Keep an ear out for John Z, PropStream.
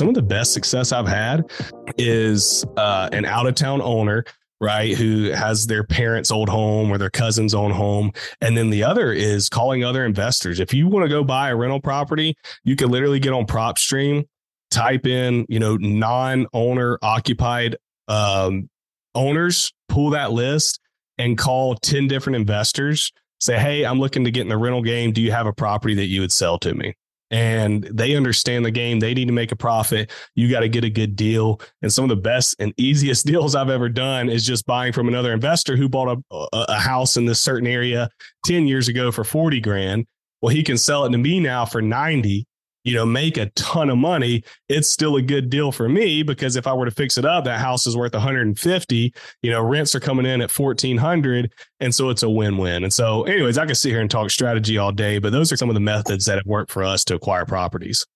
some of the best success I've had is an out-of-town owner, right, who has their parents' old home or their cousin's own home. And then the other is calling other investors. If you want to go buy a rental property, you can literally get on PropStream, type in, you know, non-owner occupied owners, pull that list and call 10 different investors. Say, hey, I'm looking to get in the rental game. Do you have a property that you would sell to me? And they understand the game. They need to make a profit. You got to get a good deal. And some of the best and easiest deals I've ever done is just buying from another investor who bought a house in this certain area 10 years ago for 40 grand. Well, he can sell it to me now for 90, you know, make a ton of money. It's still a good deal for me because if I were to fix it up, that house is worth 150, you know, rents are coming in at 1400. And so it's a win-win. And so anyways, I could sit here and talk strategy all day, but those are some of the methods that have worked for us to acquire properties.